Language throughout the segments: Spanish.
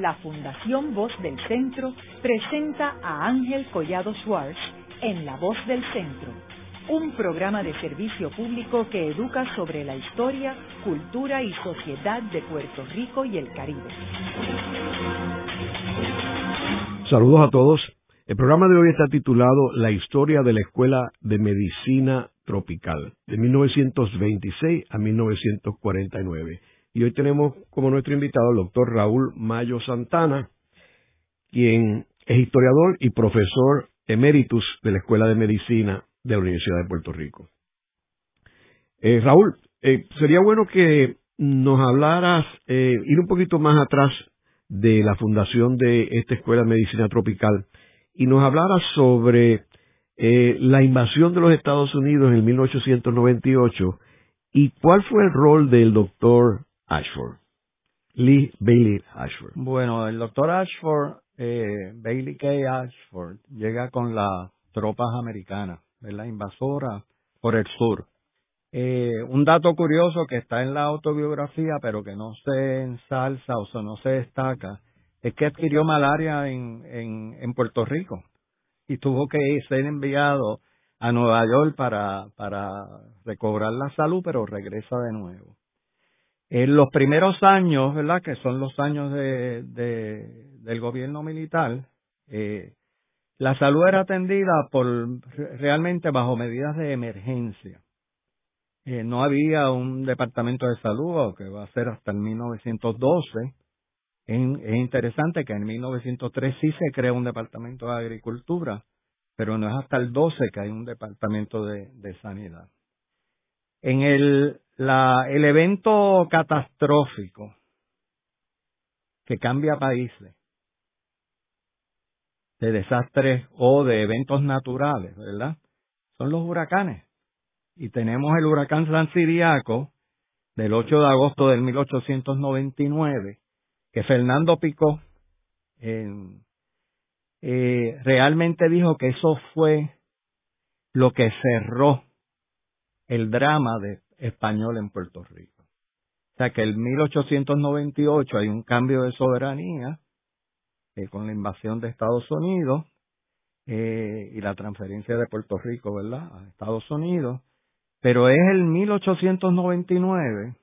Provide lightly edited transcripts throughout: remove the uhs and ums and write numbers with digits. la Fundación Voz del Centro presenta a Ángel Collado Schwarz en La Voz del Centro, un programa de servicio público que educa sobre la historia, cultura y sociedad de Puerto Rico y el Caribe. Saludos a todos. El programa de hoy está titulado La historia de la Escuela de Medicina Tropical, de 1926 a 1949. Y hoy tenemos como nuestro invitado al doctor Raúl Mayo Santana, quien es historiador y profesor emeritus de la Escuela de Medicina de la Universidad de Puerto Rico. Raúl, sería bueno que nos hablaras, ir un poquito más atrás de la fundación de esta Escuela de Medicina Tropical y nos hablaras sobre la invasión de los Estados Unidos en 1898 y cuál fue el rol del doctor Ashford, Bailey Ashford. Bueno, el doctor Ashford, Bailey K. Ashford, llega con las tropas americanas, ¿verdad?, invasoras por el sur. Un dato curioso que está en la autobiografía, pero que no se ensalza o sea, no se destaca, es que adquirió malaria en Puerto Rico y tuvo que ser enviado a Nueva York para recobrar la salud, pero regresa de nuevo. En los primeros años, ¿verdad?, que son los años del gobierno militar, la salud era atendida realmente bajo medidas de emergencia. No había un departamento de salud, que va a ser hasta el 1912. Es interesante que en 1903 sí se crea un departamento de agricultura, pero no es hasta el 12 que hay un departamento de sanidad. En el evento catastrófico que cambia países, de desastres o de eventos naturales, ¿verdad?, son los huracanes. Y tenemos el huracán San Ciríaco del 8 de agosto del 1899, que Fernando Picó realmente dijo que eso fue lo que cerró el drama de español en Puerto Rico. O sea que en 1898 hay un cambio de soberanía con la invasión de Estados Unidos y la transferencia de Puerto Rico, ¿verdad?, a Estados Unidos, pero es el 1899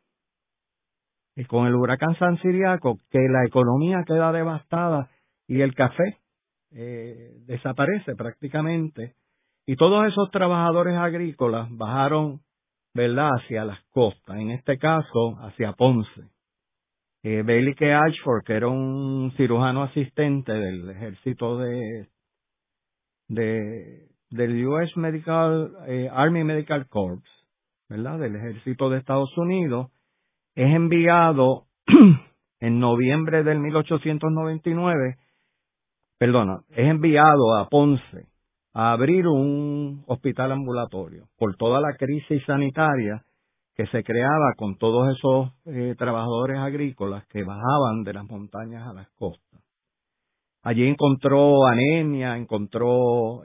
y con el huracán San Ciríaco que la economía queda devastada y el café desaparece prácticamente y todos esos trabajadores agrícolas bajaron, ¿verdad?, hacia las costas, en este caso hacia Ponce. Bailey K. Ashford, que era un cirujano asistente del ejército del U.S. Army Medical Corps, ¿verdad?, del ejército de Estados Unidos, es enviado en noviembre del 1899, es enviado a Ponce a abrir un hospital ambulatorio por toda la crisis sanitaria que se creaba con todos esos trabajadores agrícolas que bajaban de las montañas a las costas. Allí encontró anemia, encontró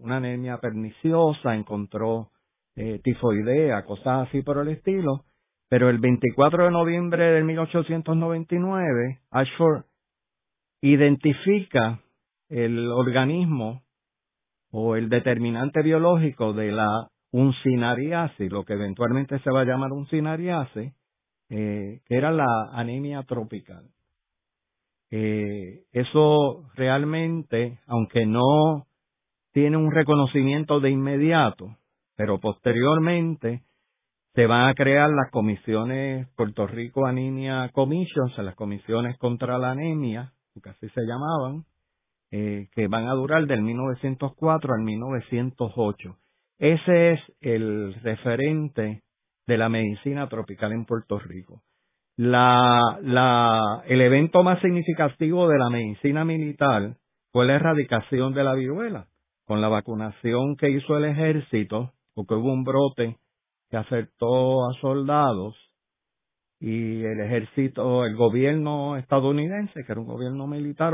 una anemia perniciosa, encontró tifoidea, cosas así por el estilo, pero el 24 de noviembre de 1899, Ashford identifica el organismo o el determinante biológico de la uncinariasis, lo que eventualmente se va a llamar uncinariasis, que era la anemia tropical. Eso realmente, aunque no tiene un reconocimiento de inmediato, pero posteriormente se van a crear las comisiones Puerto Rico Anemia Commissions, las comisiones contra la anemia, que así se llamaban, que van a durar del 1904 al 1908. Ese es el referente de la medicina tropical en Puerto Rico. El evento más significativo de la medicina militar fue la erradicación de la viruela, con la vacunación que hizo el ejército, porque hubo un brote que afectó a soldados, y el gobierno estadounidense, que era un gobierno militar,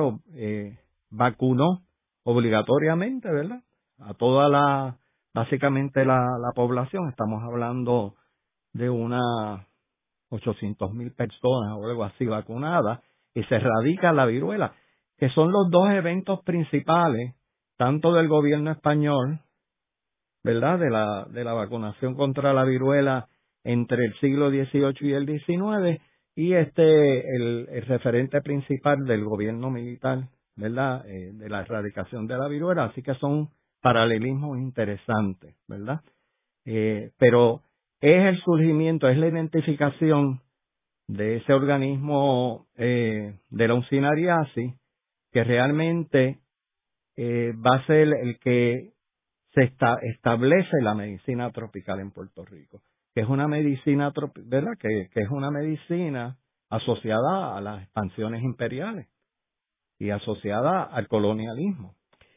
vacunó obligatoriamente, ¿verdad?, a toda básicamente la población. Estamos hablando de unas 800,000 personas o algo así vacunadas, y se erradica la viruela, que son los dos eventos principales, tanto del gobierno español, ¿verdad?, de la vacunación contra la viruela entre el siglo XVIII y el XIX, y el referente principal del gobierno militar, ¿verdad?, de la erradicación de la viruela. Así que son paralelismos interesantes, ¿verdad? Pero es el surgimiento, es la identificación de ese organismo de la uncinariasis que realmente va a ser el que se establece la medicina tropical en Puerto Rico, que es una medicina tropical, ¿verdad?, que es una medicina asociada a las expansiones imperiales y asociada al colonialismo.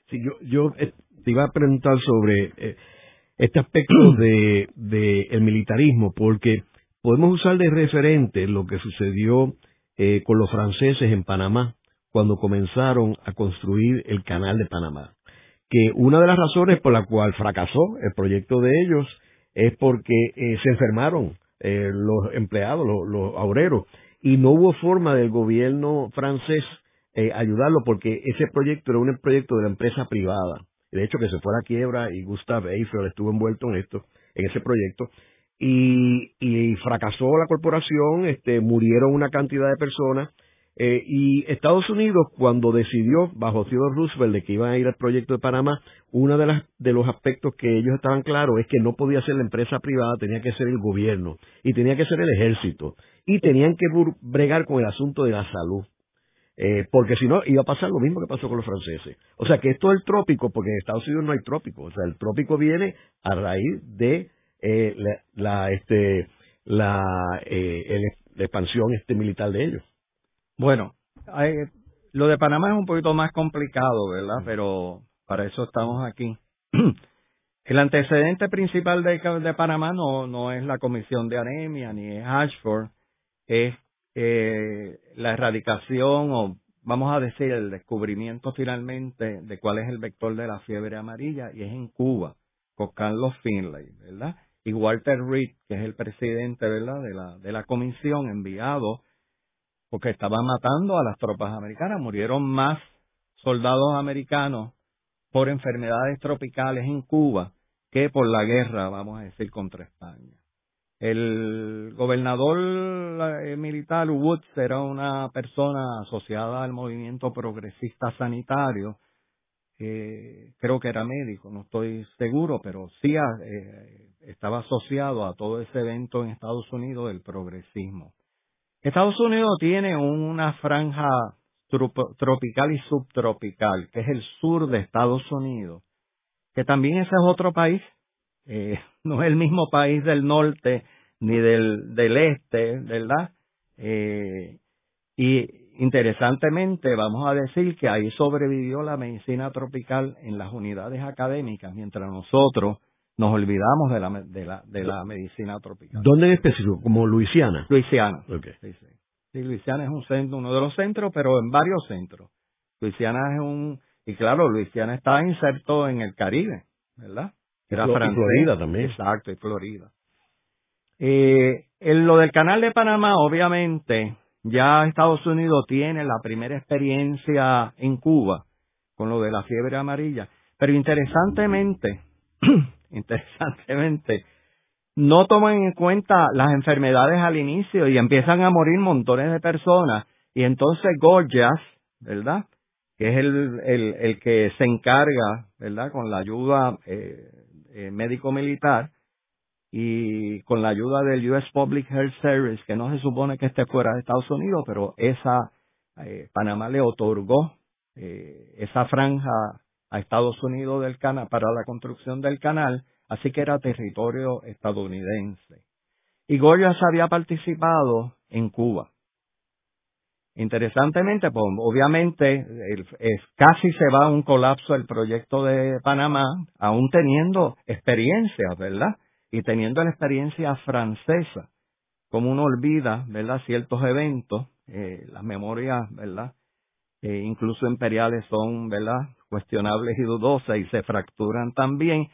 Sí, yo te iba a preguntar sobre este aspecto de el militarismo, porque podemos usar de referente lo que sucedió con los franceses en Panamá cuando comenzaron a construir el Canal de Panamá, que una de las razones por la cual fracasó el proyecto de ellos es porque se enfermaron los empleados, los obreros, y no hubo forma del gobierno francés ayudarlo, porque ese proyecto era un proyecto de la empresa privada. De hecho, que se fuera a quiebra, y Gustav Eiffel estuvo envuelto en esto, en ese proyecto, y fracasó la corporación, murieron una cantidad de personas, y Estados Unidos, cuando decidió, bajo Theodore Roosevelt, de que iban a ir al proyecto de Panamá, uno de los aspectos que ellos estaban claros es que no podía ser la empresa privada, tenía que ser el gobierno, y tenía que ser el ejército, y tenían que bregar con el asunto de la salud. Porque si no, iba a pasar lo mismo que pasó con los franceses. O sea, que esto es el trópico, porque en Estados Unidos no hay trópico. O sea, el trópico viene a raíz de la expansión militar de ellos. Bueno, lo de Panamá es un poquito más complicado, ¿verdad? Pero para eso estamos aquí. El antecedente principal de Panamá no es la Comisión de Anemia, ni es Ashford, es la erradicación, o vamos a decir el descubrimiento finalmente de cuál es el vector de la fiebre amarilla, y es en Cuba con Carlos Finlay, ¿verdad?, y Walter Reed, que es el presidente, ¿verdad?, de la comisión, enviado porque estaban matando a las tropas americanas. Murieron más soldados americanos por enfermedades tropicales en Cuba que por la guerra, vamos a decir, contra España. El gobernador militar Woods era una persona asociada al movimiento progresista sanitario, creo que era médico, no estoy seguro, pero sí estaba asociado a todo ese evento en Estados Unidos del progresismo. Estados Unidos tiene una franja tropical y subtropical, que es el sur de Estados Unidos, que también ese es otro país. No es el mismo país del norte ni del este, ¿verdad? Y interesantemente, vamos a decir que ahí sobrevivió la medicina tropical en las unidades académicas, mientras nosotros nos olvidamos de la medicina tropical. ¿Dónde en específico? ¿Como Luisiana? Luisiana. Okay. Sí, Luisiana es un centro, uno de los centros, pero en varios centros. Luisiana es y claro, Luisiana está inserto en el Caribe, ¿verdad? Era francés, y Florida también. Exacto, y Florida. En lo del Canal de Panamá, obviamente, ya Estados Unidos tiene la primera experiencia en Cuba con lo de la fiebre amarilla. Pero interesantemente, no toman en cuenta las enfermedades al inicio y empiezan a morir montones de personas. Y entonces Gorgias, ¿verdad?, que es el que se encarga, ¿verdad?, con la ayuda médico-militar y con la ayuda del US Public Health Service, que no se supone que esté fuera de Estados Unidos, pero Panamá le otorgó esa franja a Estados Unidos para la construcción del canal, así que era territorio estadounidense. Y Gorgias había participado en Cuba. Interesantemente, pues, obviamente, casi se va a un colapso el proyecto de Panamá, aún teniendo experiencias, ¿verdad? Y teniendo la experiencia francesa, como uno olvida, ¿verdad?, ciertos eventos, las memorias, ¿verdad?, incluso imperiales son, ¿verdad?, cuestionables y dudosas, y se fracturan también.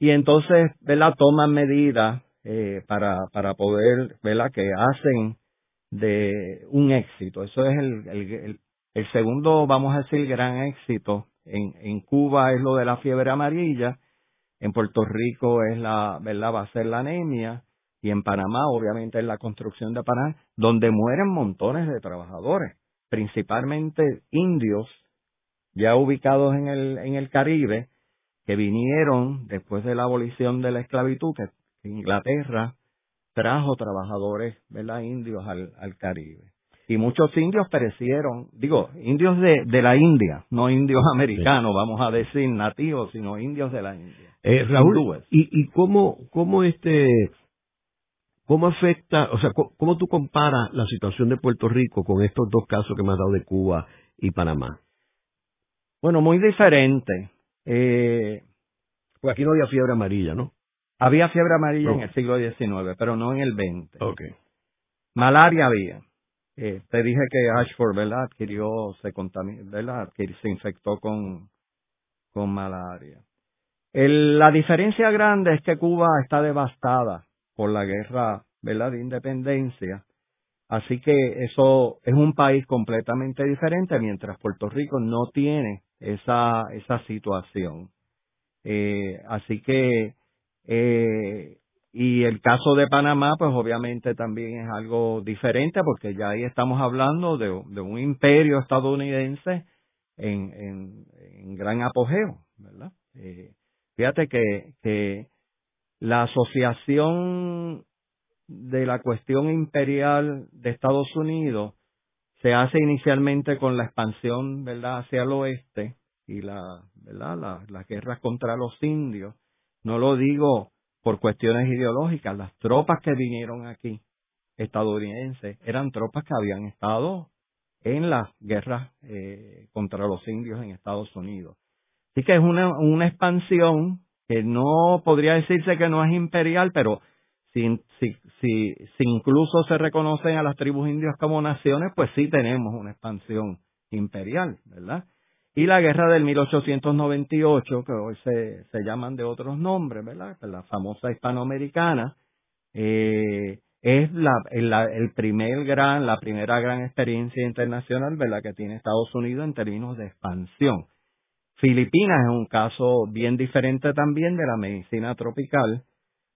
Y entonces, ¿verdad?, toman medidas para poder, ¿verdad?, que hacen de un éxito. Eso es el segundo, vamos a decir, gran éxito. En Cuba es lo de la fiebre amarilla, en Puerto Rico es ¿verdad? Va a ser la anemia, y en Panamá obviamente es la construcción de Panamá, donde mueren montones de trabajadores, principalmente indios ya ubicados en el Caribe, que vinieron después de la abolición de la esclavitud, que Inglaterra trajo trabajadores, ¿verdad?, indios al Caribe. Y muchos indios perecieron, digo, indios de la India, no indios americanos, sí, vamos a decir nativos, sino indios de la India. Raúl, ¿y cómo afecta, o sea, cómo tú comparas la situación de Puerto Rico con estos dos casos que me has dado de Cuba y Panamá? Bueno, muy diferente. Pues aquí no había fiebre amarilla, ¿no? Había fiebre amarilla en el siglo XIX, pero no en el XX. Okay. Malaria había. Te dije que Ashford, ¿verdad?, se infectó con malaria. La diferencia grande es que Cuba está devastada por la guerra, ¿verdad?, de independencia. Así que eso es un país completamente diferente, mientras Puerto Rico no tiene esa situación. Así que, y el caso de Panamá, pues obviamente también es algo diferente, porque ya ahí estamos hablando de un imperio estadounidense en gran apogeo, ¿verdad? Fíjate que la asociación de la cuestión imperial de Estados Unidos se hace inicialmente con la expansión, ¿verdad?, hacia el oeste y las guerras contra los indios. No lo digo por cuestiones ideológicas. Las tropas que vinieron aquí, estadounidenses, eran tropas que habían estado en las guerras contra los indios en Estados Unidos. Así que es una expansión que no podría decirse que no es imperial, pero si incluso se reconocen a las tribus indias como naciones, pues sí tenemos una expansión imperial, ¿verdad? Y la guerra del 1898, que hoy se llaman de otros nombres, ¿verdad?, la famosa hispanoamericana, es la primera gran experiencia internacional, ¿verdad?, que tiene Estados Unidos en términos de expansión. Filipinas es un caso bien diferente también de la medicina tropical,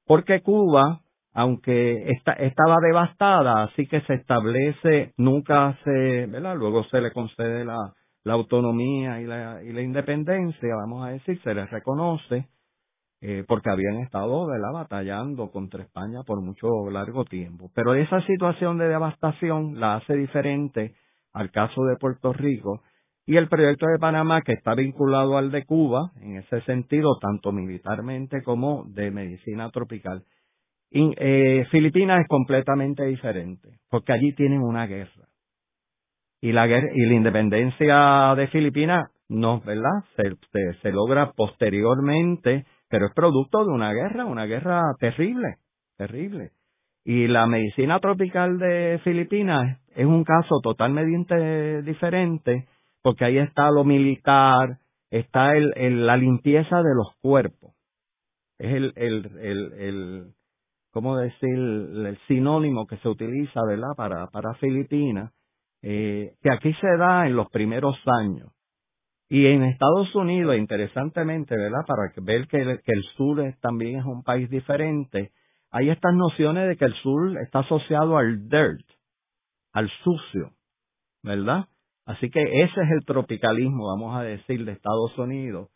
porque Cuba, aunque estaba devastada, así que se establece, nunca se, ¿verdad?, luego se le concede la autonomía y la independencia, vamos a decir, se les reconoce, porque habían estado, ¿verdad?, batallando contra España por mucho largo tiempo. Pero esa situación de devastación la hace diferente al caso de Puerto Rico, y el proyecto de Panamá, que está vinculado al de Cuba, en ese sentido, tanto militarmente como de medicina tropical. Filipinas es completamente diferente, porque allí tienen una guerra. Y la independencia de Filipinas no, ¿verdad?, se logra posteriormente, pero es producto de una guerra terrible, terrible. Y la medicina tropical de Filipinas es un caso totalmente diferente, porque ahí está lo militar, está la limpieza de los cuerpos. Es el sinónimo que se utiliza, ¿verdad?, para Filipinas. Que aquí se da en los primeros años. Y en Estados Unidos, interesantemente, ¿verdad?, para ver que el sur también es un país diferente, hay estas nociones de que el sur está asociado al dirt, al sucio, ¿verdad? Así que ese es el tropicalismo, vamos a decir, de Estados Unidos,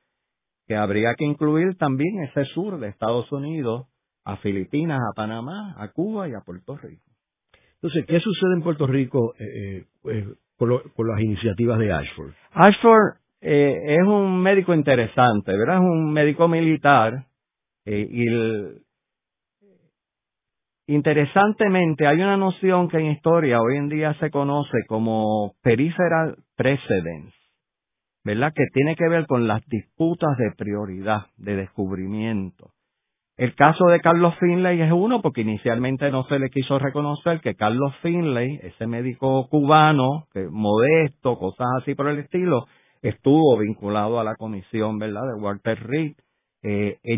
que habría que incluir también ese sur de Estados Unidos a Filipinas, a Panamá, a Cuba y a Puerto Rico. Entonces, ¿qué sucede en Puerto Rico con las iniciativas de Ashford? Ashford es un médico interesante, ¿verdad? Es un médico militar. Interesantemente, hay una noción que en historia hoy en día se conoce como peripheral precedence, ¿verdad?, que tiene que ver con las disputas de prioridad, de descubrimiento. El caso de Carlos Finlay es uno, porque inicialmente no se le quiso reconocer que Carlos Finlay, ese médico cubano, modesto, cosas así por el estilo, estuvo vinculado a la comisión, ¿verdad?, de Walter Reed.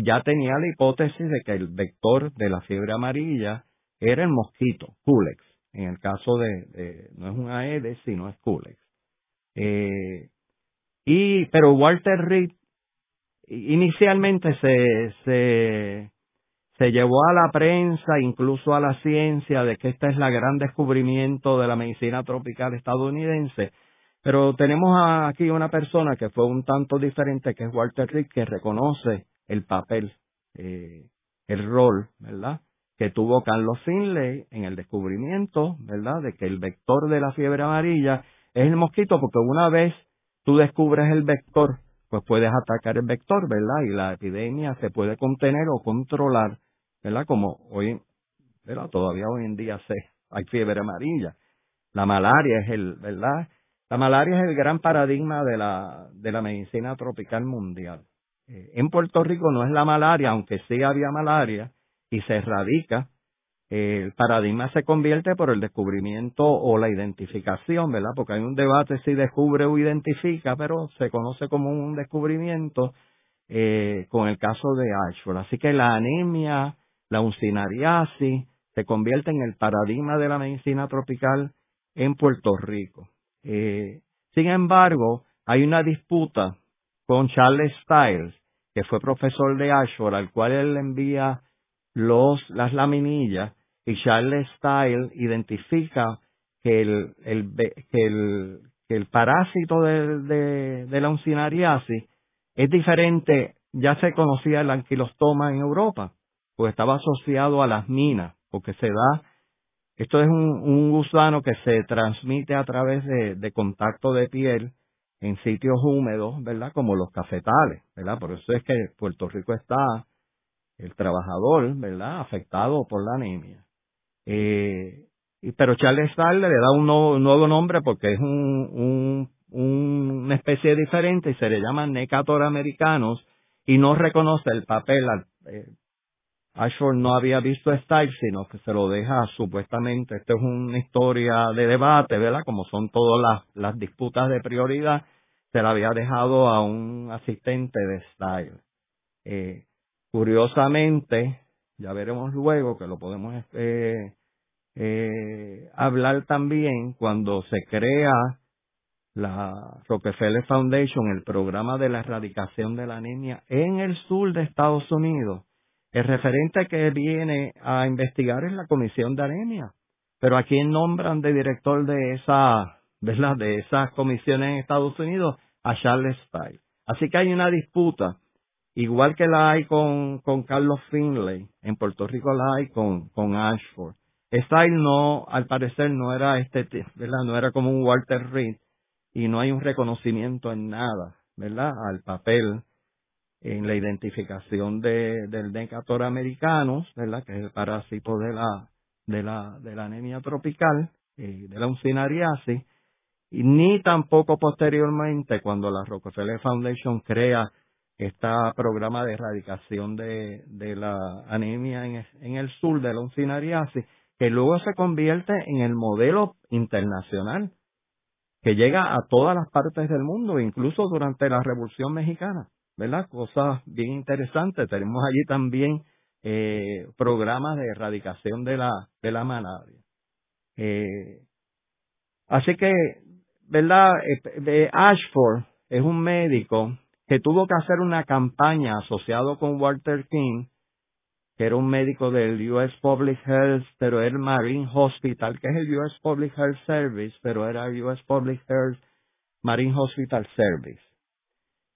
Ya tenía la hipótesis de que el vector de la fiebre amarilla era el mosquito, Culex. En el caso de no es un Aedes, sino es Culex. Pero Walter Reed inicialmente se llevó a la prensa, incluso a la ciencia, de que este es el gran descubrimiento de la medicina tropical estadounidense. Pero tenemos aquí una persona que fue un tanto diferente, que es Walter Reed, que reconoce el papel, el rol, ¿verdad?, que tuvo Carlos Finlay en el descubrimiento, ¿verdad?, de que el vector de la fiebre amarilla es el mosquito, porque una vez tú descubres el vector, pues puedes atacar el vector, ¿verdad?, y la epidemia se puede contener o controlar, ¿verdad?, como hoy, ¿verdad?, todavía hoy en día hay fiebre amarilla. La malaria es el, ¿verdad?, la malaria es el gran paradigma de la medicina tropical mundial. En Puerto Rico no es la malaria, aunque sí había malaria, y se erradica, el paradigma se convierte por el descubrimiento o la identificación, ¿verdad? Porque hay un debate si descubre o identifica, pero se conoce como un descubrimiento con el caso de Ashford. Así que la anemia, la uncinariasis, se convierte en el paradigma de la medicina tropical en Puerto Rico. Sin embargo, hay una disputa con Charles Stiles, que fue profesor de Ashford, al cual él envía las laminillas, y Charles Stiles identifica que el parásito de la uncinariasis es diferente. Ya se conocía el anquilostoma en Europa, pues estaba asociado a las minas, porque se da, esto es un gusano que se transmite a través de contacto de piel en sitios húmedos, ¿verdad?, como los cafetales, ¿verdad? Por eso es que Puerto Rico está el trabajador, ¿verdad?, afectado por la anemia. Pero Charles Stahl le da un nuevo nombre, porque es una especie diferente, y se le llama Necator americanus, y no reconoce el papel. Ashford no había visto a Stahl, sino que se lo deja supuestamente. Esto es una historia de debate, ¿verdad?, como son todas las disputas de prioridad, se la había dejado a un asistente de Stahl. Curiosamente, ya veremos luego que lo podemos hablar también, cuando se crea la Rockefeller Foundation, el programa de la erradicación de la anemia en el sur de Estados Unidos, el referente que viene a investigar es la Comisión de Anemia. Pero ¿a quién nombran de director de esas comisiones en Estados Unidos? A Charles Stiles. Así que hay una disputa. Igual que la hay con Carlos Finlay, en Puerto Rico la hay con Ashford. Stiles no, al parecer no era ¿verdad?, no era como un Walter Reed, y no hay un reconocimiento en nada, ¿verdad?, al papel en la identificación del Necator americanus, ¿verdad?, que es el parásito de la anemia tropical, de la uncinariasis, y ni tampoco posteriormente cuando la Rockefeller Foundation crea este programa de erradicación de la anemia en el sur de la uncinariasis, que luego se convierte en el modelo internacional, que llega a todas las partes del mundo, incluso durante la Revolución Mexicana, ¿verdad? Cosas bien interesantes. Tenemos allí también programas de erradicación de la malaria. Así que, ¿verdad?, Ashford es un médico que tuvo que hacer una campaña asociado con Walter King, que era un médico del U.S. Public Health, pero era el Marine Hospital, que es el U.S. Public Health Service, pero era el U.S. Public Health Marine Hospital Service.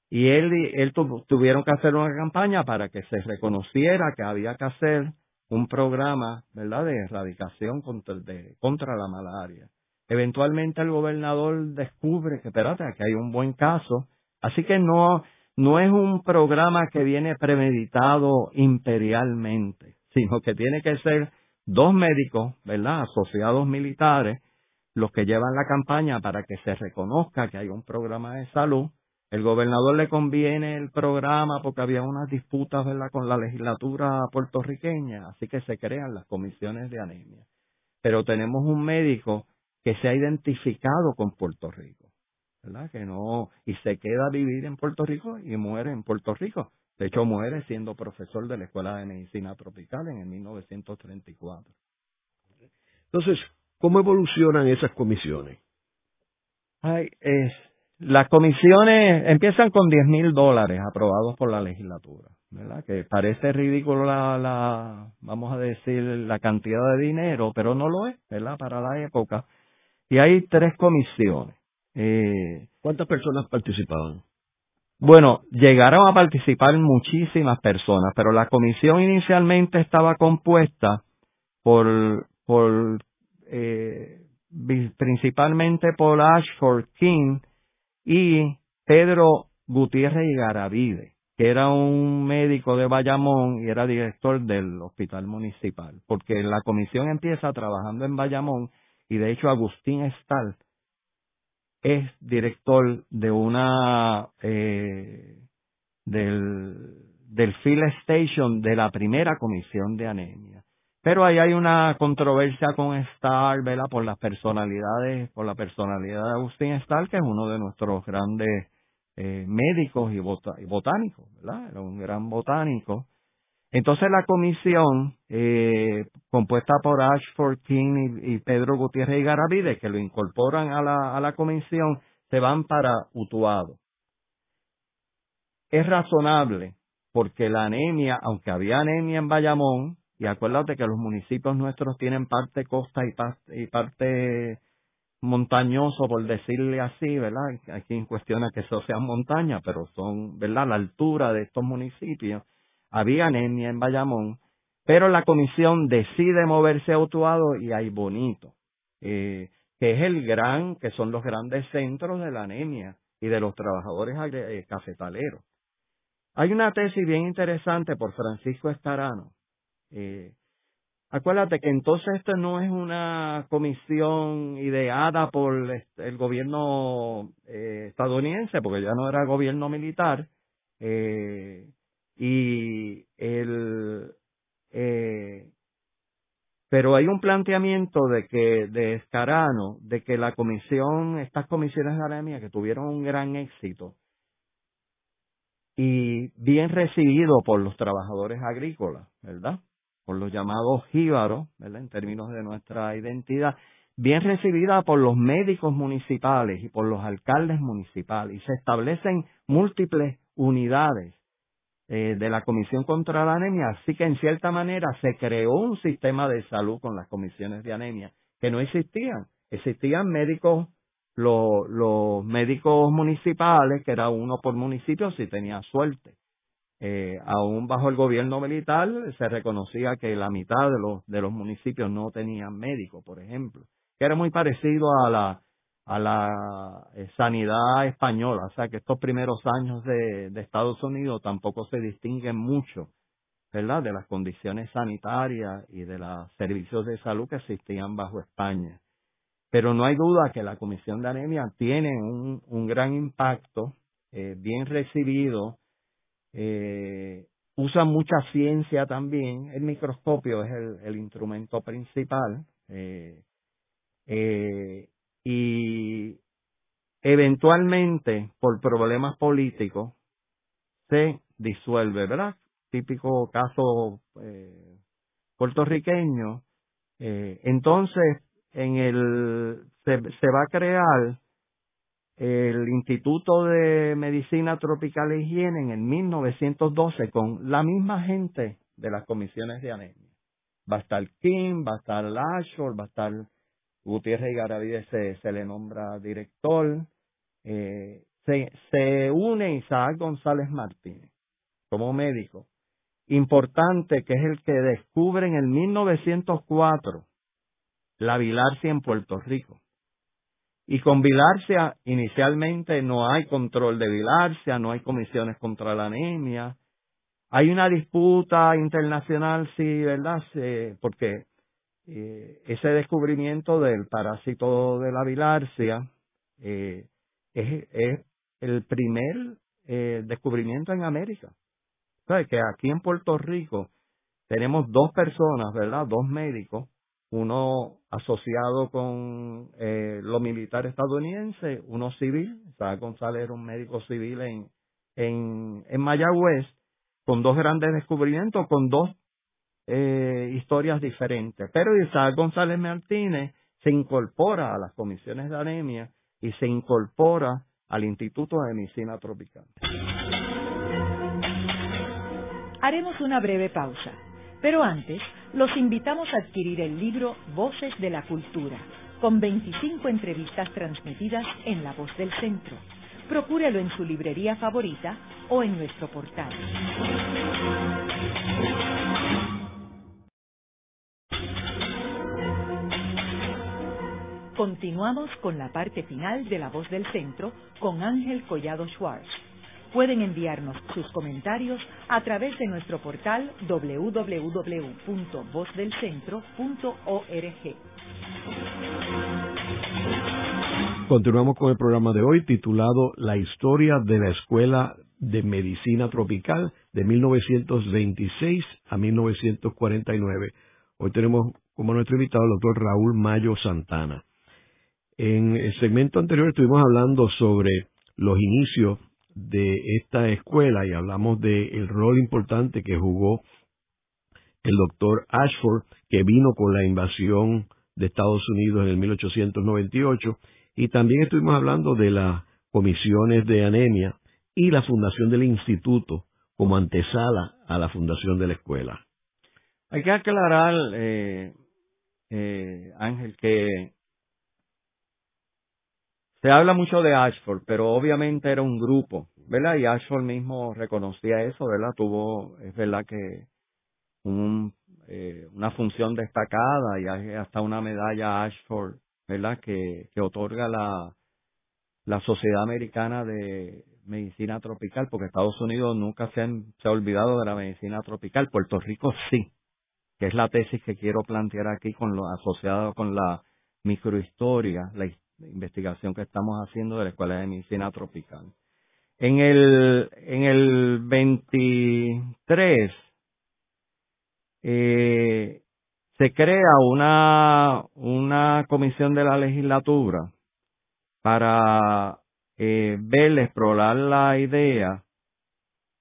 Y él tuvieron que hacer una campaña para que se reconociera que había que hacer un programa, ¿verdad?, de erradicación contra la malaria. Eventualmente el gobernador descubre que, espérate, aquí hay un buen caso. Así que no es un programa que viene premeditado imperialmente, sino que tiene que ser dos médicos, ¿verdad?, asociados militares, los que llevan la campaña para que se reconozca que hay un programa de salud. El gobernador le conviene el programa porque había unas disputas, ¿verdad?, con la legislatura puertorriqueña, así que se crean las comisiones de anemia. Pero tenemos un médico que se ha identificado con Puerto Rico, ¿verdad?, que no, y se queda a vivir en Puerto Rico y muere en Puerto Rico. De hecho, muere siendo profesor de la Escuela de Medicina Tropical en el 1934. Entonces, ¿Cómo evolucionan esas comisiones? Las comisiones empiezan con $10,000 aprobados por la legislatura, ¿verdad? Que parece ridículo vamos a decir, la cantidad de dinero, pero no lo es, ¿verdad? Para la época. Y hay 3 comisiones. ¿Cuántas personas participaban? Bueno, llegaron a participar muchísimas personas, pero la comisión inicialmente estaba compuesta principalmente por Ashford, King y Pedro Gutiérrez Garavide, que era un médico de Bayamón y era director del hospital municipal, porque la comisión empieza trabajando en Bayamón y de hecho Agustín Stahl es director de una del field station de la primera comisión de anemia. Pero ahí hay una controversia con Stahl, ¿verdad? Por la personalidad de Agustín Stahl, que es uno de nuestros grandes médicos y botánicos, ¿verdad? Era un gran botánico. Entonces la comisión, compuesta por Ashford, King y Pedro Gutiérrez Garavide, que lo incorporan a la comisión, se van para Utuado. Es razonable, porque la anemia, aunque había anemia en Bayamón, y acuérdate que los municipios nuestros tienen parte costa y parte montañoso, por decirle así, ¿verdad? Aquí cuestiona que eso sean montañas, pero son, ¿verdad?, la altura de estos municipios. Había anemia en Bayamón, pero la comisión decide moverse a Utuado y a Ibonito, que son los grandes centros de la anemia y de los trabajadores cafetaleros. Hay una tesis bien interesante por Francisco Estarano. Acuérdate que entonces esto no es una comisión ideada por el gobierno estadounidense, porque ya no era gobierno militar, pero hay un planteamiento de Escarano de que estas comisiones de anemia que tuvieron un gran éxito y bien recibido por los trabajadores agrícolas, ¿verdad?, por los llamados jíbaros, ¿verdad?, en términos de nuestra identidad, bien recibida por los médicos municipales y por los alcaldes municipales, y se establecen múltiples unidades de la Comisión contra la Anemia, así que en cierta manera se creó un sistema de salud con las comisiones de anemia, que no existían. Existían médicos, los médicos municipales, que era uno por municipio si tenía suerte. Aún bajo el gobierno militar se reconocía que la mitad de los municipios no tenían médicos, por ejemplo, que era muy parecido a la sanidad española, o sea que estos primeros años de Estados Unidos tampoco se distinguen mucho, ¿verdad?, de las condiciones sanitarias y de los servicios de salud que existían bajo España. Pero no hay duda que la Comisión de Anemia tiene un gran impacto, bien recibido, usa mucha ciencia también, el microscopio es el instrumento principal, y eventualmente por problemas políticos se disuelve, ¿verdad? Típico caso puertorriqueño. Entonces se va a crear el Instituto de Medicina Tropical e Higiene en el 1912 con la misma gente de las comisiones de anemia. Va a estar King, va a estar Ashford, va a estar Gutiérrez Garavide, se le nombra director. Se une Isaac González Martínez como médico importante, que es el que descubre en el 1904 la bilharzia en Puerto Rico. Y con bilharzia inicialmente no hay control de bilharzia, no hay comisiones contra la anemia. Hay una disputa internacional, sí, ¿verdad? Sí, porque ese descubrimiento del parásito de la bilharzia es el primer descubrimiento en América. O sea, que aquí en Puerto Rico tenemos 2 personas, ¿verdad?, 2 médicos, uno asociado con lo militar estadounidense, uno civil. Isaac González era un médico civil en Mayagüez, con 2 grandes descubrimientos, con 2 historias diferentes. Pero Isaac González Martínez se incorpora a las comisiones de anemia y se incorpora al Instituto de Medicina Tropical. Haremos una breve pausa, pero antes los invitamos a adquirir el libro Voces de la Cultura, con 25 entrevistas transmitidas en La Voz del Centro. Procúrelo en su librería favorita o en nuestro portal. Continuamos con la parte final de La Voz del Centro con Ángel Collado Schwarz. Pueden enviarnos sus comentarios a través de nuestro portal www.vozdelcentro.org. Continuamos con el programa de hoy titulado La historia de la Escuela de Medicina Tropical de 1926 a 1949. Hoy tenemos como nuestro invitado al doctor Raúl Mayo Santana. En el segmento anterior estuvimos hablando sobre los inicios de esta escuela y hablamos del rol importante que jugó el doctor Ashford, que vino con la invasión de Estados Unidos en el 1898, y también estuvimos hablando de las comisiones de anemia y la fundación del instituto como antesala a la fundación de la escuela. Hay que aclarar, Ángel, que se habla mucho de Ashford, pero obviamente era un grupo, ¿verdad? Y Ashford mismo reconocía eso, ¿verdad? Tuvo, es verdad que una función destacada y hay hasta una medalla Ashford, ¿verdad? Que otorga la Sociedad Americana de Medicina Tropical, porque Estados Unidos nunca se ha olvidado de la medicina tropical. Puerto Rico sí, que es la tesis que quiero plantear aquí asociada con la microhistoria, la historia, investigación que estamos haciendo de la Escuela de Medicina Tropical. En el 23 se crea una comisión de la legislatura para explorar la idea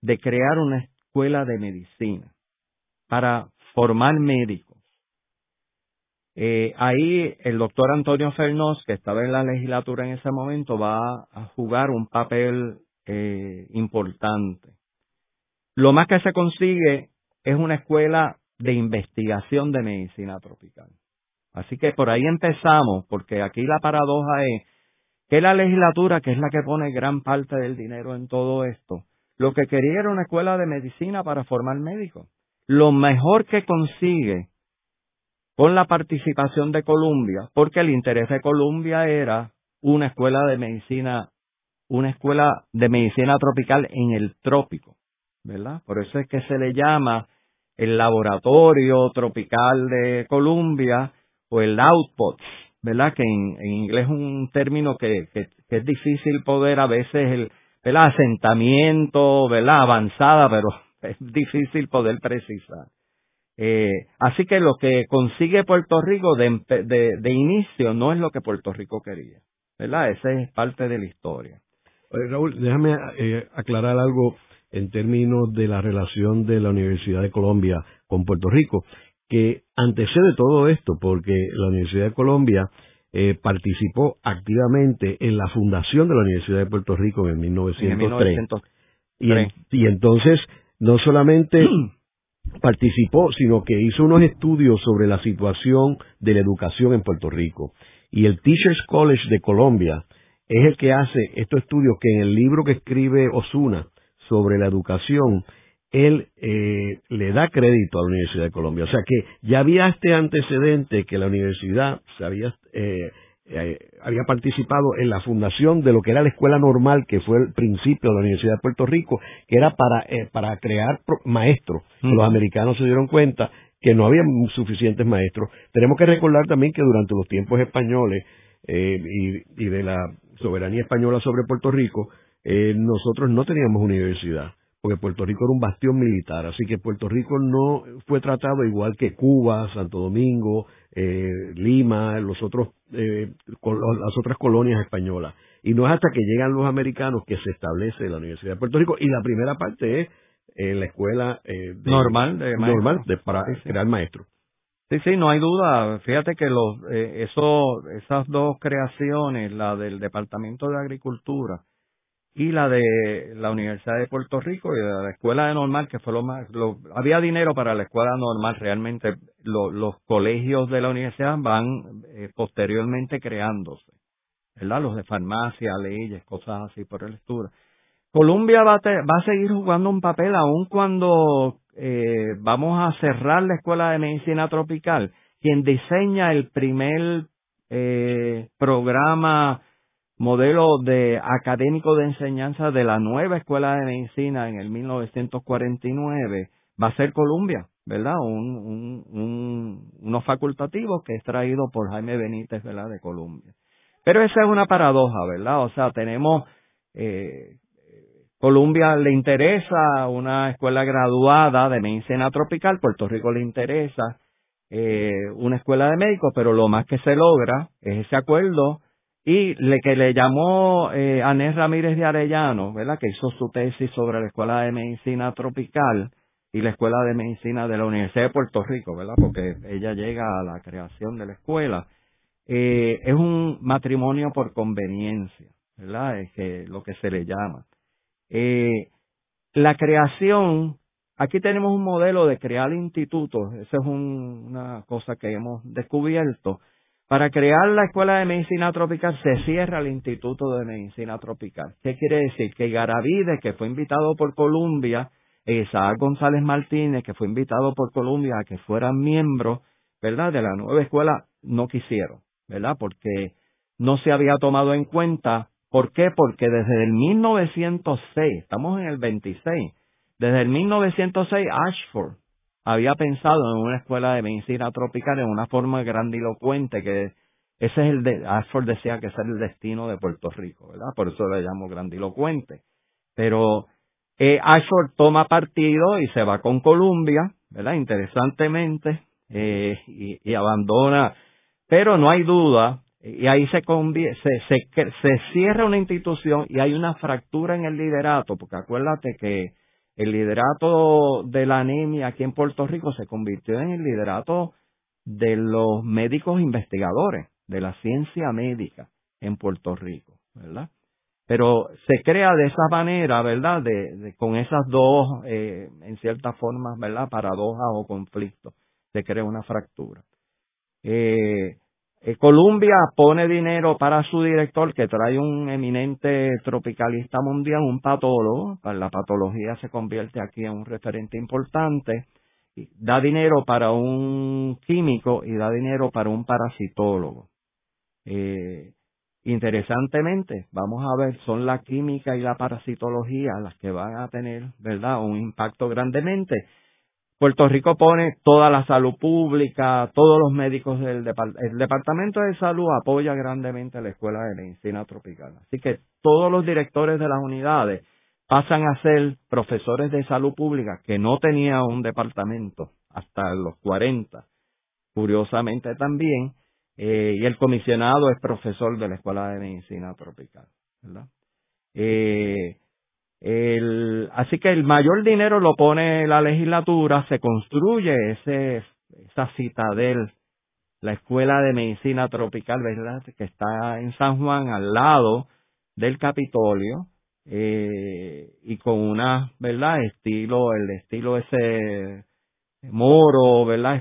de crear una escuela de medicina para formar médicos. Ahí el doctor Antonio Fernós, que estaba en la legislatura en ese momento, va a jugar un papel importante. Lo más que se consigue es una escuela de investigación de medicina tropical. Así que por ahí empezamos, porque aquí la paradoja es que la legislatura, que es la que pone gran parte del dinero en todo esto, lo que quería era una escuela de medicina para formar médicos. Lo mejor que consigue con la participación de Columbia, porque el interés de Columbia era una escuela de medicina tropical en el trópico, ¿verdad? Por eso es que se le llama el laboratorio tropical de Columbia o el outpost, ¿verdad? Que en inglés es un término que es difícil poder a veces, ¿verdad? Asentamiento, ¿verdad? Avanzada, pero es difícil poder precisar. Así que lo que consigue Puerto Rico de inicio no es lo que Puerto Rico quería, ¿verdad? Esa es parte de la historia. Raúl, déjame aclarar algo en términos de la relación de la Universidad de Colombia con Puerto Rico, que antecede todo esto, porque la Universidad de Colombia participó activamente en la fundación de la Universidad de Puerto Rico en 1903. Y entonces, no solamente participó, sino que hizo unos estudios sobre la situación de la educación en Puerto Rico. Y el Teachers College de Colombia es el que hace estos estudios que en el libro que escribe Osuna sobre la educación, él le da crédito a la Universidad de Colombia. O sea que ya había este antecedente que la universidad había participado en la fundación de lo que era la escuela normal, que fue el principio de la Universidad de Puerto Rico, que era para crear maestros. Los americanos se dieron cuenta que no había suficientes maestros. Tenemos que recordar también que durante los tiempos españoles y de la soberanía española sobre Puerto Rico, nosotros no teníamos universidad, porque Puerto Rico era un bastión militar, así que Puerto Rico no fue tratado igual que Cuba, Santo Domingo, Lima, las otras colonias españolas. Y no es hasta que llegan los americanos que se establece la Universidad de Puerto Rico, y la primera parte es la escuela normal para crear maestros. Sí, no hay duda. Fíjate que esas dos creaciones, la del Departamento de Agricultura y la de la Universidad de Puerto Rico y de la Escuela de Normal, que fue lo más... había dinero para la Escuela Normal, realmente los colegios de la universidad van posteriormente creándose, ¿verdad? Los de farmacia, leyes, cosas así por el estilo. Columbia va a seguir jugando un papel aún cuando vamos a cerrar la Escuela de Medicina Tropical. Quien diseña el primer programa, modelo de académico de enseñanza de la nueva Escuela de Medicina en el 1949, va a ser Columbia, ¿verdad? Unos facultativos que es traído por Jaime Benítez, ¿verdad?, de Columbia. Pero esa es una paradoja, ¿verdad? O sea, tenemos... Columbia le interesa una escuela graduada de medicina tropical, Puerto Rico le interesa una escuela de médicos, pero lo más que se logra es ese acuerdo y que le llamó Anés Ramírez de Arellano, ¿verdad?, que hizo su tesis sobre la Escuela de Medicina Tropical y la Escuela de Medicina de la Universidad de Puerto Rico, ¿verdad?, porque ella llega a la creación de la escuela. Es un matrimonio por conveniencia, ¿verdad?, es lo que se le llama. La creación, aquí tenemos un modelo de crear institutos, esa es una cosa que hemos descubierto. Para crear la Escuela de Medicina Tropical se cierra el Instituto de Medicina Tropical. ¿Qué quiere decir? Que Garavide, que fue invitado por Columbia, Isaac González Martínez, que fue invitado por Columbia a que fueran miembros, ¿verdad?, de la nueva escuela, no quisieron, ¿verdad?, porque no se había tomado en cuenta. ¿Por qué? Porque desde el 1906, estamos en el 26, desde el 1906 Ashford había pensado en una escuela de medicina tropical en una forma grandilocuente, que Ashford decía que ese es el destino de Puerto Rico, ¿verdad? Por eso le llamo grandilocuente. Pero Ashford toma partido y se va con Columbia, ¿verdad?, interesantemente, y abandona, pero no hay duda. Y ahí se cierra una institución y hay una fractura en el liderato, porque acuérdate que el liderato de la anemia aquí en Puerto Rico se convirtió en el liderato de los médicos investigadores, de la ciencia médica en Puerto Rico, ¿verdad? Pero se crea de esa manera, ¿verdad?, con esas dos, en cierta forma, ¿verdad?, paradojas o conflictos, se crea una fractura. Columbia pone dinero para su director, que trae un eminente tropicalista mundial, un patólogo. La patología se convierte aquí en un referente importante. Da dinero para un químico y da dinero para un parasitólogo. Interesantemente, vamos a ver, son la química y la parasitología las que van a tener, ¿verdad?, un impacto grandemente. Puerto Rico pone toda la salud pública, todos los médicos el Departamento de Salud apoya grandemente a la Escuela de Medicina Tropical. Así que todos los directores de las unidades pasan a ser profesores de salud pública, que no tenía un departamento hasta los 40, curiosamente también, y el comisionado es profesor de la Escuela de Medicina Tropical, ¿verdad? Así que el mayor dinero lo pone la legislatura, se construye esa citadel, la Escuela de Medicina Tropical, ¿verdad?, que está en San Juan, al lado del Capitolio, y con una, ¿verdad?, el estilo ese moro, ¿verdad?,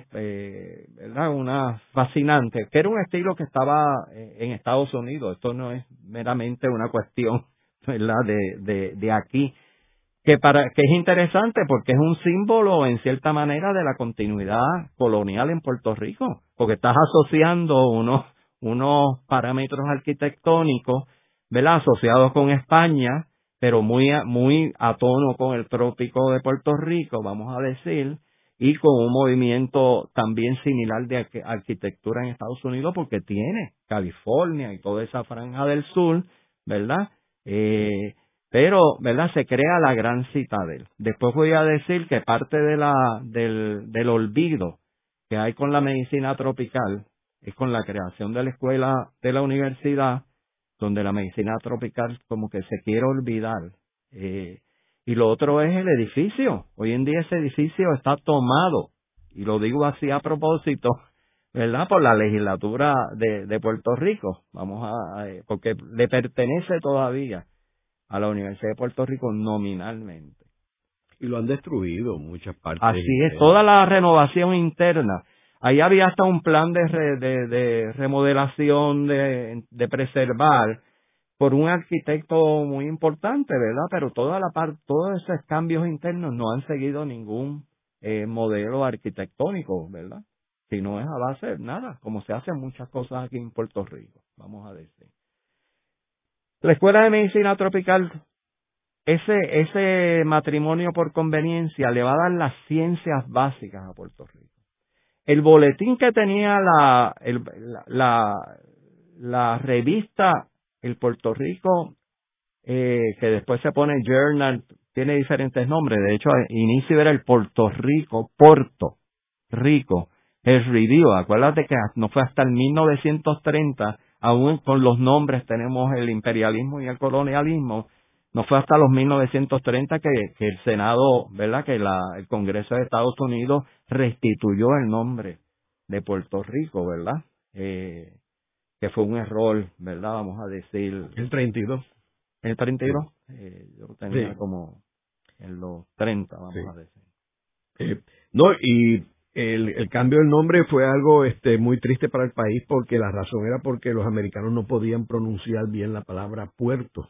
una fascinante, que era un estilo que estaba en Estados Unidos. Esto no es meramente una cuestión, ¿verdad?, de aquí, que es interesante porque es un símbolo en cierta manera de la continuidad colonial en Puerto Rico, porque estás asociando unos parámetros arquitectónicos, ¿verdad?, asociados con España, pero muy, muy a tono con el trópico de Puerto Rico, vamos a decir, y con un movimiento también similar de arquitectura en Estados Unidos, porque tiene California y toda esa franja del sur, ¿verdad? Pero, ¿verdad?, se crea la gran citadel. Después voy a decir que parte del olvido que hay con la medicina tropical es con la creación de la escuela de la universidad, donde la medicina tropical como que se quiere olvidar. Y lo otro es el edificio. Hoy en día ese edificio está tomado y lo digo así a propósito, ¿verdad?, por la legislatura de Puerto Rico, porque le pertenece todavía a la Universidad de Puerto Rico nominalmente. Y lo han destruido muchas partes. Así es, toda la renovación interna. Ahí había hasta un plan de remodelación, de preservar, por un arquitecto muy importante, ¿verdad? Pero toda la parte, todos esos cambios internos no han seguido ningún modelo arquitectónico, ¿verdad? Si no es a base de nada, como se hacen muchas cosas aquí en Puerto Rico, vamos a decir. La Escuela de Medicina Tropical, ese matrimonio por conveniencia le va a dar las ciencias básicas a Puerto Rico. El boletín que tenía la revista El Puerto Rico, que después se pone Journal, tiene diferentes nombres. De hecho, al inicio era el Puerto Rico, el Review. Acuérdate que no fue hasta el 1930, aún con los nombres tenemos el imperialismo y el colonialismo, no fue hasta los 1930 que el Senado, ¿verdad?, que el Congreso de Estados Unidos restituyó el nombre de Puerto Rico, ¿verdad?, que fue un error, ¿verdad? Vamos a decir... El 32. El 32. Yo lo tenía como en los 30, vamos a decir. No, y el cambio del nombre fue algo muy triste para el país, porque la razón era porque los americanos no podían pronunciar bien la palabra puerto.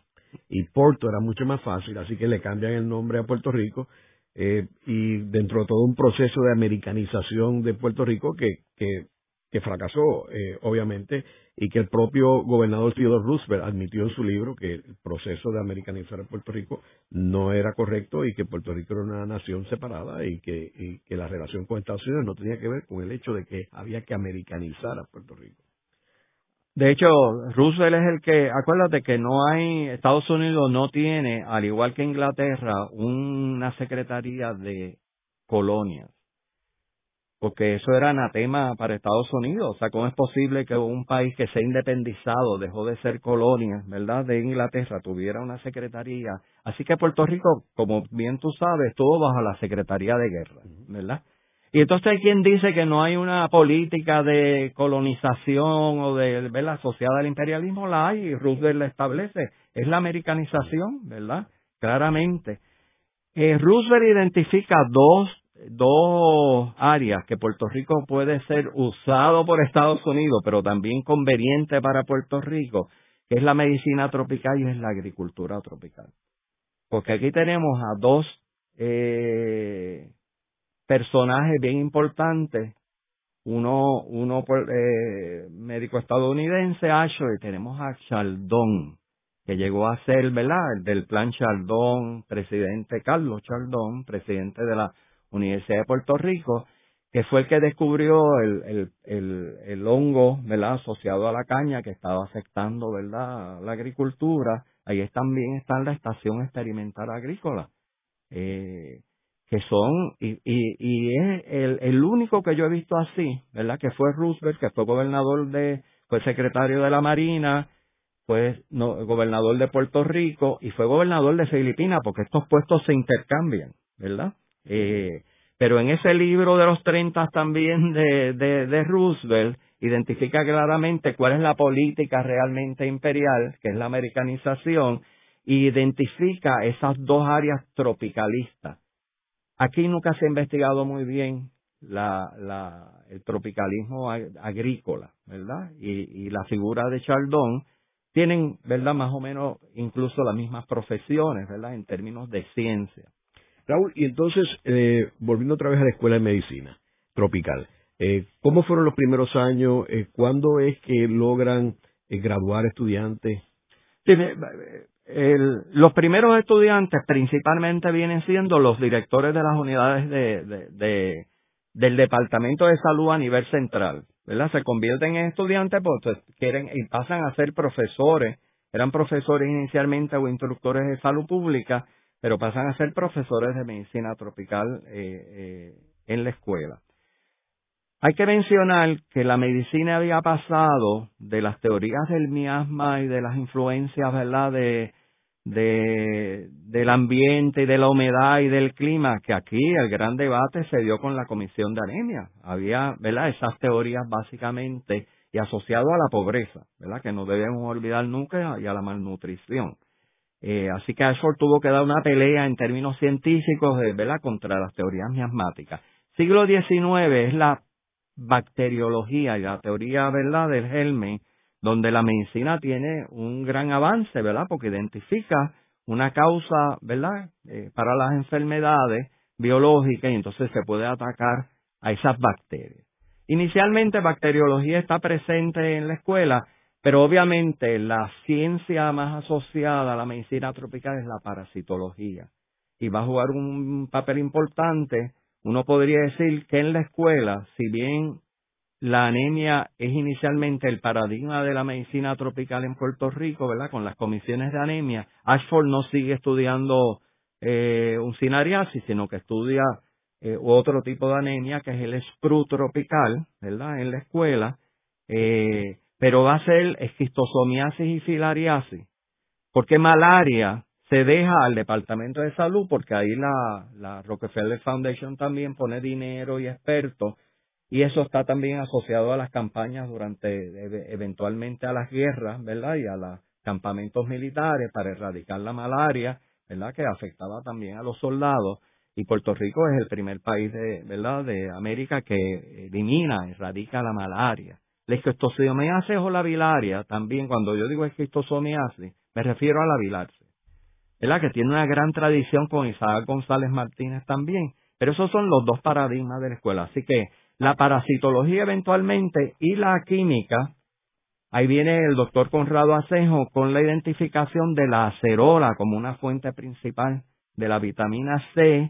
Y Porto era mucho más fácil, así que le cambian el nombre a Puerto Rico. Y dentro de todo un proceso de americanización de Puerto Rico que fracasó, obviamente, y que el propio gobernador Theodore Roosevelt admitió en su libro que el proceso de americanizar a Puerto Rico no era correcto y que Puerto Rico era una nación separada y que la relación con Estados Unidos no tenía que ver con el hecho de que había que americanizar a Puerto Rico. De hecho, Roosevelt es el que, acuérdate que no hay, Estados Unidos no tiene, al igual que Inglaterra, una secretaría de colonias. Porque eso era anatema para Estados Unidos. O sea, ¿cómo es posible que un país que se ha independizado, dejó de ser colonia, ¿verdad?, de Inglaterra, tuviera una secretaría? Así que Puerto Rico, como bien tú sabes, estuvo bajo la Secretaría de Guerra, ¿verdad? Y entonces hay quien dice que no hay una política de colonización o de, ¿verdad?, asociada al imperialismo. La hay, y Roosevelt la establece. Es la americanización, ¿verdad?, claramente. Roosevelt identifica dos áreas que Puerto Rico puede ser usado por Estados Unidos, pero también conveniente para Puerto Rico, que es la medicina tropical y es la agricultura tropical. Porque aquí tenemos a dos personajes bien importantes, uno médico estadounidense, Ashford, y tenemos a Chardón, que llegó a ser, ¿verdad?, del plan Chardón, presidente Carlos Chardón, presidente de la Universidad de Puerto Rico, que fue el que descubrió el hongo, ¿verdad?, asociado a la caña que estaba afectando, ¿verdad?, la agricultura. Ahí también está la Estación Experimental Agrícola, que son, y es el único que yo he visto así, ¿verdad?, que fue Roosevelt, que fue gobernador fue secretario de la Marina, gobernador de Puerto Rico y fue gobernador de Filipinas, porque estos puestos se intercambian, ¿verdad? Pero en ese libro de los 30 también de Roosevelt identifica claramente cuál es la política realmente imperial, que es la americanización, y identifica esas dos áreas tropicalistas. Aquí nunca se ha investigado muy bien el tropicalismo agrícola, ¿verdad? Y la figura de Chardón tienen, ¿verdad?, más o menos incluso las mismas profesiones, ¿verdad?, en términos de ciencia. Raúl, y entonces, volviendo otra vez a la Escuela de Medicina Tropical, ¿cómo fueron los primeros años? ¿Cuándo es que logran graduar estudiantes? Sí, los primeros estudiantes principalmente vienen siendo los directores de las unidades del Departamento de Salud a nivel central, ¿verdad? Se convierten en estudiantes porque quieren y pasan a ser profesores. Eran profesores inicialmente o instructores de salud pública, pero pasan a ser profesores de medicina tropical en la escuela. Hay que mencionar que la medicina había pasado de las teorías del miasma y de las influencias, ¿verdad?, del ambiente y de la humedad y del clima, que aquí el gran debate se dio con la Comisión de Anemia. Había, ¿verdad?, esas teorías básicamente, y asociado a la pobreza, ¿verdad?, que no debemos olvidar nunca, y a la malnutrición. Así que Ashford tuvo que dar una pelea en términos científicos, ¿verdad?, contra las teorías miasmáticas. Siglo XIX es la bacteriología y la teoría, ¿verdad?, del germen, donde la medicina tiene un gran avance, ¿verdad?, porque identifica una causa, ¿verdad?, para las enfermedades biológicas, y entonces se puede atacar a esas bacterias. Inicialmente, bacteriología está presente en la escuela, pero obviamente la ciencia más asociada a la medicina tropical es la parasitología, y va a jugar un papel importante. Uno podría decir que en la escuela, si bien la anemia es inicialmente el paradigma de la medicina tropical en Puerto Rico, ¿verdad?, con las comisiones de anemia, Ashford no sigue estudiando uncinariasis, sino que estudia otro tipo de anemia, que es el sprue tropical, ¿verdad?, en la escuela, pero va a ser esquistosomiasis y filariasis, porque malaria se deja al Departamento de Salud, porque ahí la Rockefeller Foundation también pone dinero y expertos, y eso está también asociado a las campañas durante, eventualmente a las guerras, ¿verdad?, y a los campamentos militares para erradicar la malaria, ¿verdad?, que afectaba también a los soldados. Y Puerto Rico es el primer país de, ¿verdad?, de América que elimina, erradica la malaria. La esquistosomiasis o la bilharzia, también cuando yo digo esquistosomiasis, me refiero a la bilharzia, ¿verdad?, que tiene una gran tradición con Isaac González Martínez también. Pero esos son los dos paradigmas de la escuela. Así que la parasitología eventualmente y la química, ahí viene el doctor Conrado Asenjo con la identificación de la acerola como una fuente principal de la vitamina C,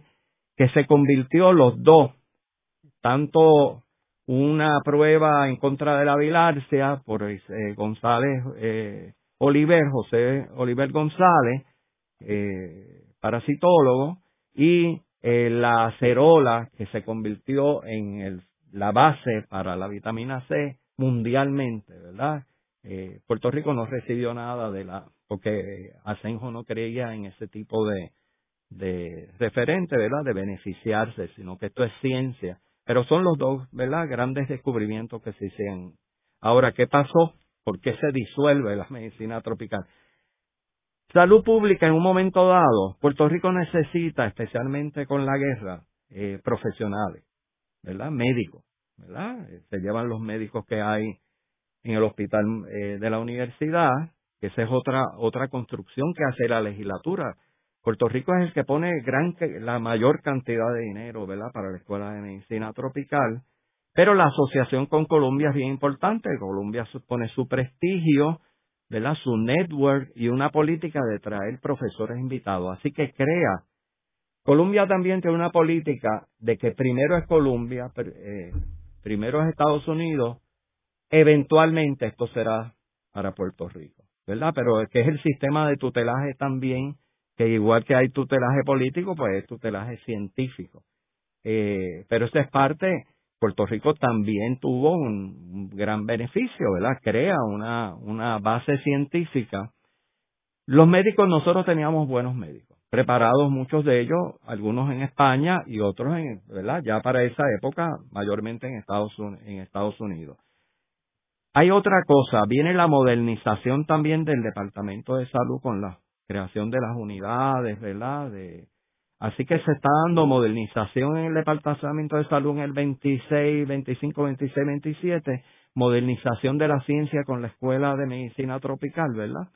que se convirtió los dos, tanto una prueba en contra de la bilharzia por José Oliver González, parasitólogo, y la acerola, que se convirtió en la base para la vitamina C mundialmente, ¿verdad? Puerto Rico no recibió nada porque Asenjo no creía en ese tipo de referente, ¿verdad?, de beneficiarse, sino que esto es ciencia. Pero son los dos, ¿verdad?, grandes descubrimientos que se hicieron. Ahora, ¿qué pasó? ¿Por qué se disuelve la medicina tropical? Salud pública en un momento dado, Puerto Rico necesita, especialmente con la guerra, profesionales, ¿verdad?, médicos, ¿verdad? Se llevan los médicos que hay en el hospital de la universidad, que esa es otra construcción que hace la legislatura. Puerto Rico es el que pone la mayor cantidad de dinero, ¿verdad?, para la Escuela de Medicina Tropical, pero la asociación con Columbia es bien importante. Columbia pone su prestigio, ¿verdad?, su network y una política de traer profesores invitados. Así que crea. Columbia también tiene una política de que primero es Columbia, primero es Estados Unidos, eventualmente esto será para Puerto Rico, ¿verdad? Pero es que es el sistema de tutelaje también, que igual que hay tutelaje político, pues es tutelaje científico. Pero esa es parte. Puerto Rico también tuvo un gran beneficio, ¿verdad? Crea una base científica. Los médicos, nosotros teníamos buenos médicos, preparados muchos de ellos, algunos en España y otros, ¿verdad?, ya para esa época, mayormente en Estados Unidos. Hay otra cosa, viene la modernización también del Departamento de Salud con la creación de las unidades, ¿verdad?, así que se está dando modernización en el Departamento de Salud en el 25, 26, 27, modernización de la ciencia con la Escuela de Medicina Tropical, ¿verdad?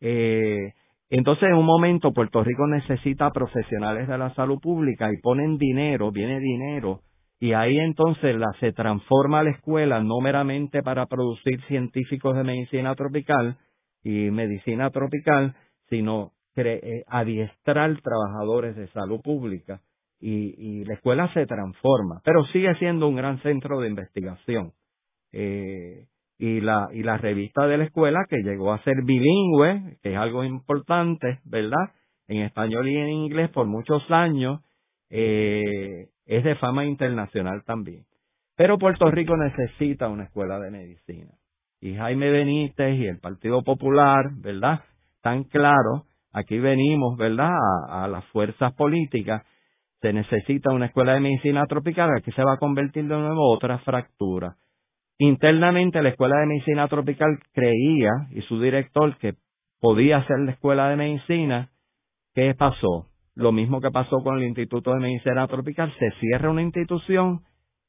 Entonces, en un momento, Puerto Rico necesita profesionales de la salud pública y ponen dinero, viene dinero, y ahí entonces se transforma la escuela no meramente para producir científicos de medicina tropical y medicina tropical, sino adiestrar trabajadores de salud pública, y la escuela se transforma, pero sigue siendo un gran centro de investigación. Y la revista de la escuela, que llegó a ser bilingüe, que es algo importante, ¿verdad?, en español y en inglés por muchos años, es de fama internacional también. Pero Puerto Rico necesita una escuela de medicina. Y Jaime Benítez y el Partido Popular, ¿verdad?, tan claro aquí venimos, ¿verdad?, a las fuerzas políticas. Se necesita una escuela de medicina tropical, que se va a convertir de nuevo otra fractura. Internamente la escuela de medicina tropical creía, y su director, que podía ser la escuela de medicina. ¿Qué pasó? Lo mismo que pasó con el Instituto de Medicina Tropical, se cierra una institución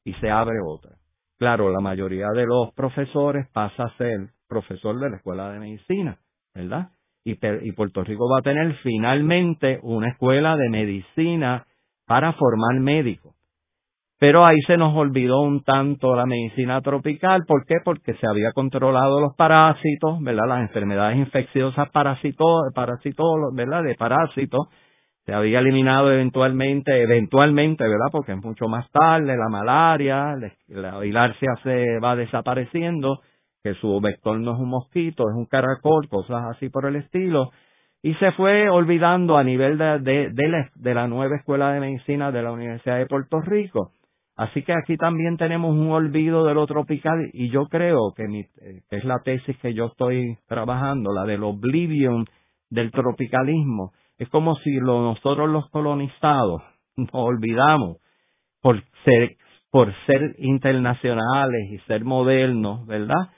y se abre otra. Claro, la mayoría de los profesores pasa a ser profesor de la escuela de medicina, ¿verdad? Y Puerto Rico va a tener finalmente una escuela de medicina para formar médicos. Pero ahí se nos olvidó un tanto la medicina tropical. ¿Por qué? Porque se había controlado los parásitos, ¿verdad? Las enfermedades infecciosas de parásitos. Se había eliminado eventualmente, ¿verdad? Porque es mucho más tarde, la malaria, la bilharzia se va desapareciendo, que su vector no es un mosquito, es un caracol, cosas así por el estilo. Y se fue olvidando a nivel de la nueva Escuela de Medicina de la Universidad de Puerto Rico. Así que aquí también tenemos un olvido de lo tropical, y yo creo que es la tesis que yo estoy trabajando, la del oblivion del tropicalismo. Es como si nosotros los colonizados nos olvidamos por ser internacionales y ser modernos, ¿verdad?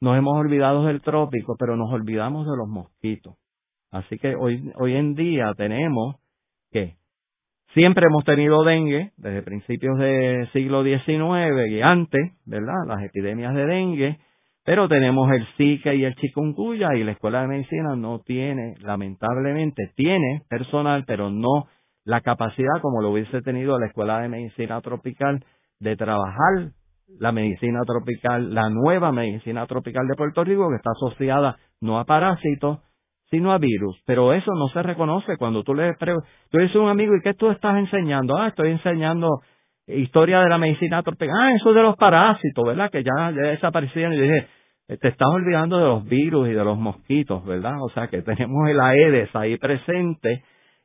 Nos hemos olvidado del trópico, pero nos olvidamos de los mosquitos. Así que hoy en día tenemos que siempre hemos tenido dengue desde principios del siglo XIX y antes, ¿verdad? Las epidemias de dengue, pero tenemos el Zika y el chikungunya, y la Escuela de Medicina no tiene, lamentablemente, tiene personal, pero no la capacidad como lo hubiese tenido la Escuela de Medicina Tropical de trabajar la medicina tropical, la nueva medicina tropical de Puerto Rico, que está asociada no a parásitos, sino a virus. Pero eso no se reconoce cuando tú le preguntas. Tú dices a un amigo, ¿y qué tú estás enseñando? Ah, estoy enseñando historia de la medicina tropical. Ah, eso de los parásitos, ¿verdad? Que ya desaparecieron. Y yo dije, te estás olvidando de los virus y de los mosquitos, ¿verdad? O sea, que tenemos el Aedes ahí presente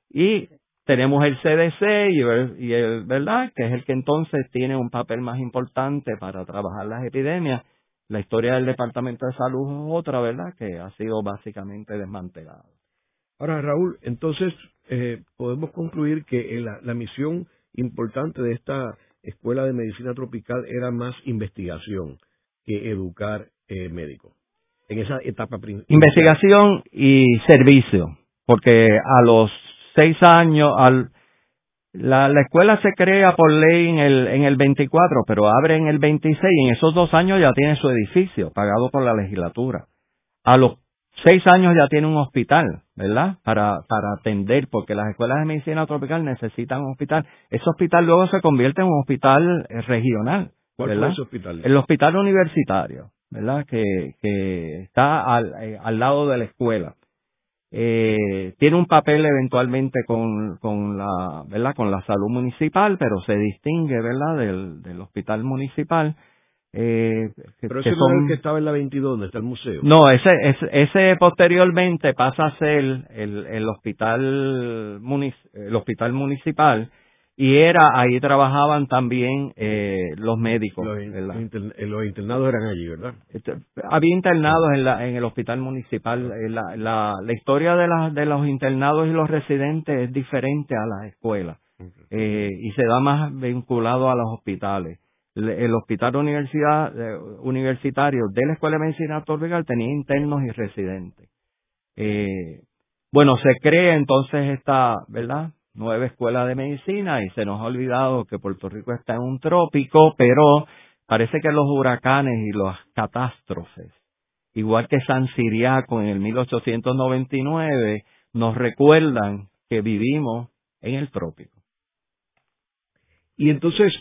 y tenemos el CDC, y el, ¿verdad?, que es el que entonces tiene un papel más importante para trabajar las epidemias. La historia del Departamento de Salud es otra, ¿verdad?, que ha sido básicamente desmantelada. Ahora, Raúl, entonces podemos concluir que la misión importante de esta Escuela de Medicina Tropical era más investigación que educar médicos. En esa etapa principal. Investigación y servicio, porque a los 6 años... La escuela se crea por ley en el 24, pero abre en el 26, y en esos 2 años ya tiene su edificio pagado por la legislatura. A los 6 años ya tiene un hospital, ¿verdad?, para atender, porque las escuelas de medicina tropical necesitan un hospital. Ese hospital luego se convierte en un hospital regional, ¿verdad? ¿Cuál es el hospital? El hospital universitario, ¿verdad?, que está al lado de la escuela. Tiene un papel eventualmente con la, ¿verdad?, con la salud municipal, pero se distingue, ¿verdad?, del hospital municipal. Pero ese no es el que estaba en la 22, donde está el museo. No, ese posteriormente pasa a ser el hospital municipal, y ahí trabajaban también los médicos. Los internados eran allí, ¿verdad? Había internados en el hospital municipal. La historia de los internados y los residentes es diferente a las escuelas, y se da más vinculado a los hospitales. El hospital universitario de la Escuela de Medicina Tropical tenía internos y residentes. Bueno, se crea entonces esta, ¿verdad?, nueva escuela de medicina, y se nos ha olvidado que Puerto Rico está en un trópico, pero parece que los huracanes y las catástrofes, igual que San Siriaco en el 1899, nos recuerdan que vivimos en el trópico. Y entonces,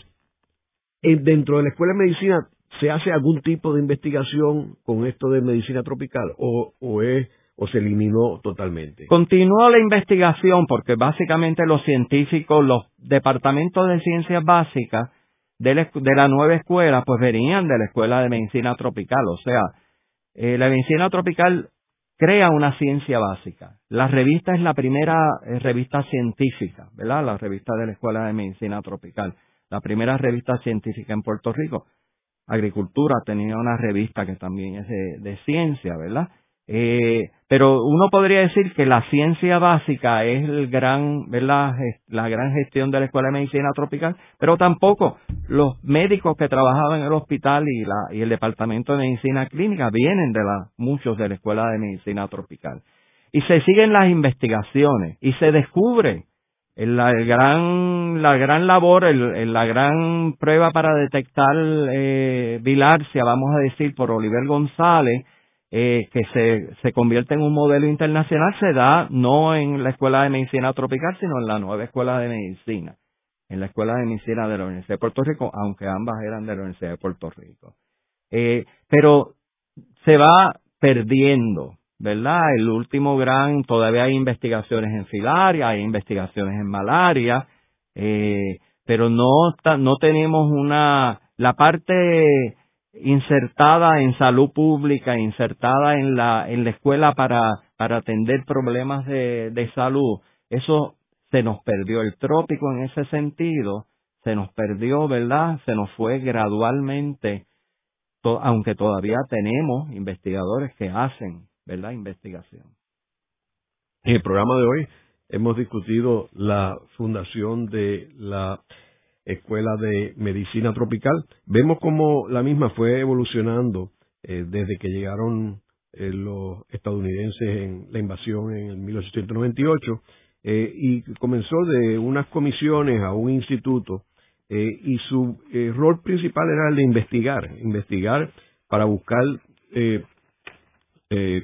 dentro de la escuela de medicina, ¿se hace algún tipo de investigación con esto de medicina tropical, o se eliminó totalmente? Continuó la investigación, porque básicamente los científicos, los departamentos de ciencias básicas de la nueva escuela, pues venían de la Escuela de Medicina Tropical. O sea, la medicina tropical crea una ciencia básica. La revista es la primera revista científica, ¿verdad? La revista de la Escuela de Medicina Tropical, la primera revista científica en Puerto Rico. Agricultura tenía una revista que también es de ciencia, ¿verdad? Pero uno podría decir que la ciencia básica es el gran, ¿verdad?, la gran gestión de la Escuela de Medicina Tropical, pero tampoco los médicos que trabajaban en el hospital y el Departamento de Medicina Clínica vienen de muchos de la Escuela de Medicina Tropical. Y se siguen las investigaciones y se descubre la gran labor, la gran prueba para detectar bilharzia, vamos a decir, por Oliver González, que se convierte en un modelo internacional. Se da no en la Escuela de Medicina Tropical, sino en la nueva Escuela de Medicina, en la Escuela de Medicina de la Universidad de Puerto Rico, aunque ambas eran de la Universidad de Puerto Rico. Pero se va perdiendo, ¿verdad? El último gran, todavía hay investigaciones en filaria, hay investigaciones en malaria, pero no tenemos la parte insertada en salud pública, insertada en la escuela para atender problemas de salud. Eso se nos perdió. El trópico en ese sentido se nos perdió, ¿verdad? Se nos fue gradualmente, aunque todavía tenemos investigadores que hacen, ¿verdad?, investigación. En el programa de hoy hemos discutido la fundación de la Escuela de Medicina Tropical. Vemos cómo la misma fue evolucionando desde que llegaron los estadounidenses en la invasión en el 1898 y comenzó de unas comisiones a un instituto y su rol principal era el de investigar para buscar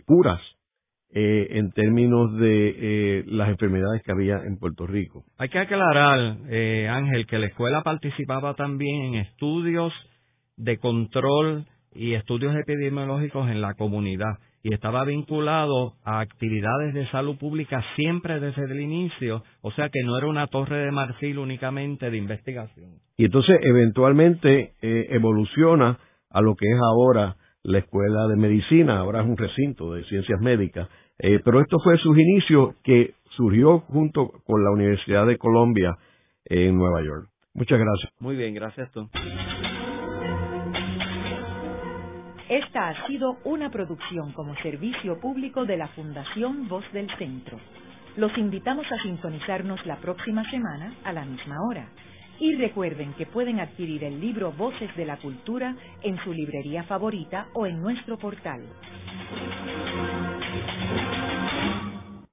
curas en términos de las enfermedades que había en Puerto Rico. Hay que aclarar, Ángel, que la escuela participaba también en estudios de control y estudios epidemiológicos en la comunidad y estaba vinculado a actividades de salud pública siempre desde el inicio, o sea que no era una torre de marfil únicamente de investigación. Y entonces eventualmente evoluciona a lo que es ahora la Escuela de Medicina, ahora es un recinto de ciencias médicas, pero esto fue sus inicios, que surgió junto con la Universidad de Columbia en Nueva York. Muchas gracias. Muy bien, gracias a todos. Esta ha sido una producción como servicio público de la Fundación Voz del Centro. Los invitamos a sintonizarnos la próxima semana a la misma hora. Y recuerden que pueden adquirir el libro Voces de la Cultura en su librería favorita o en nuestro portal.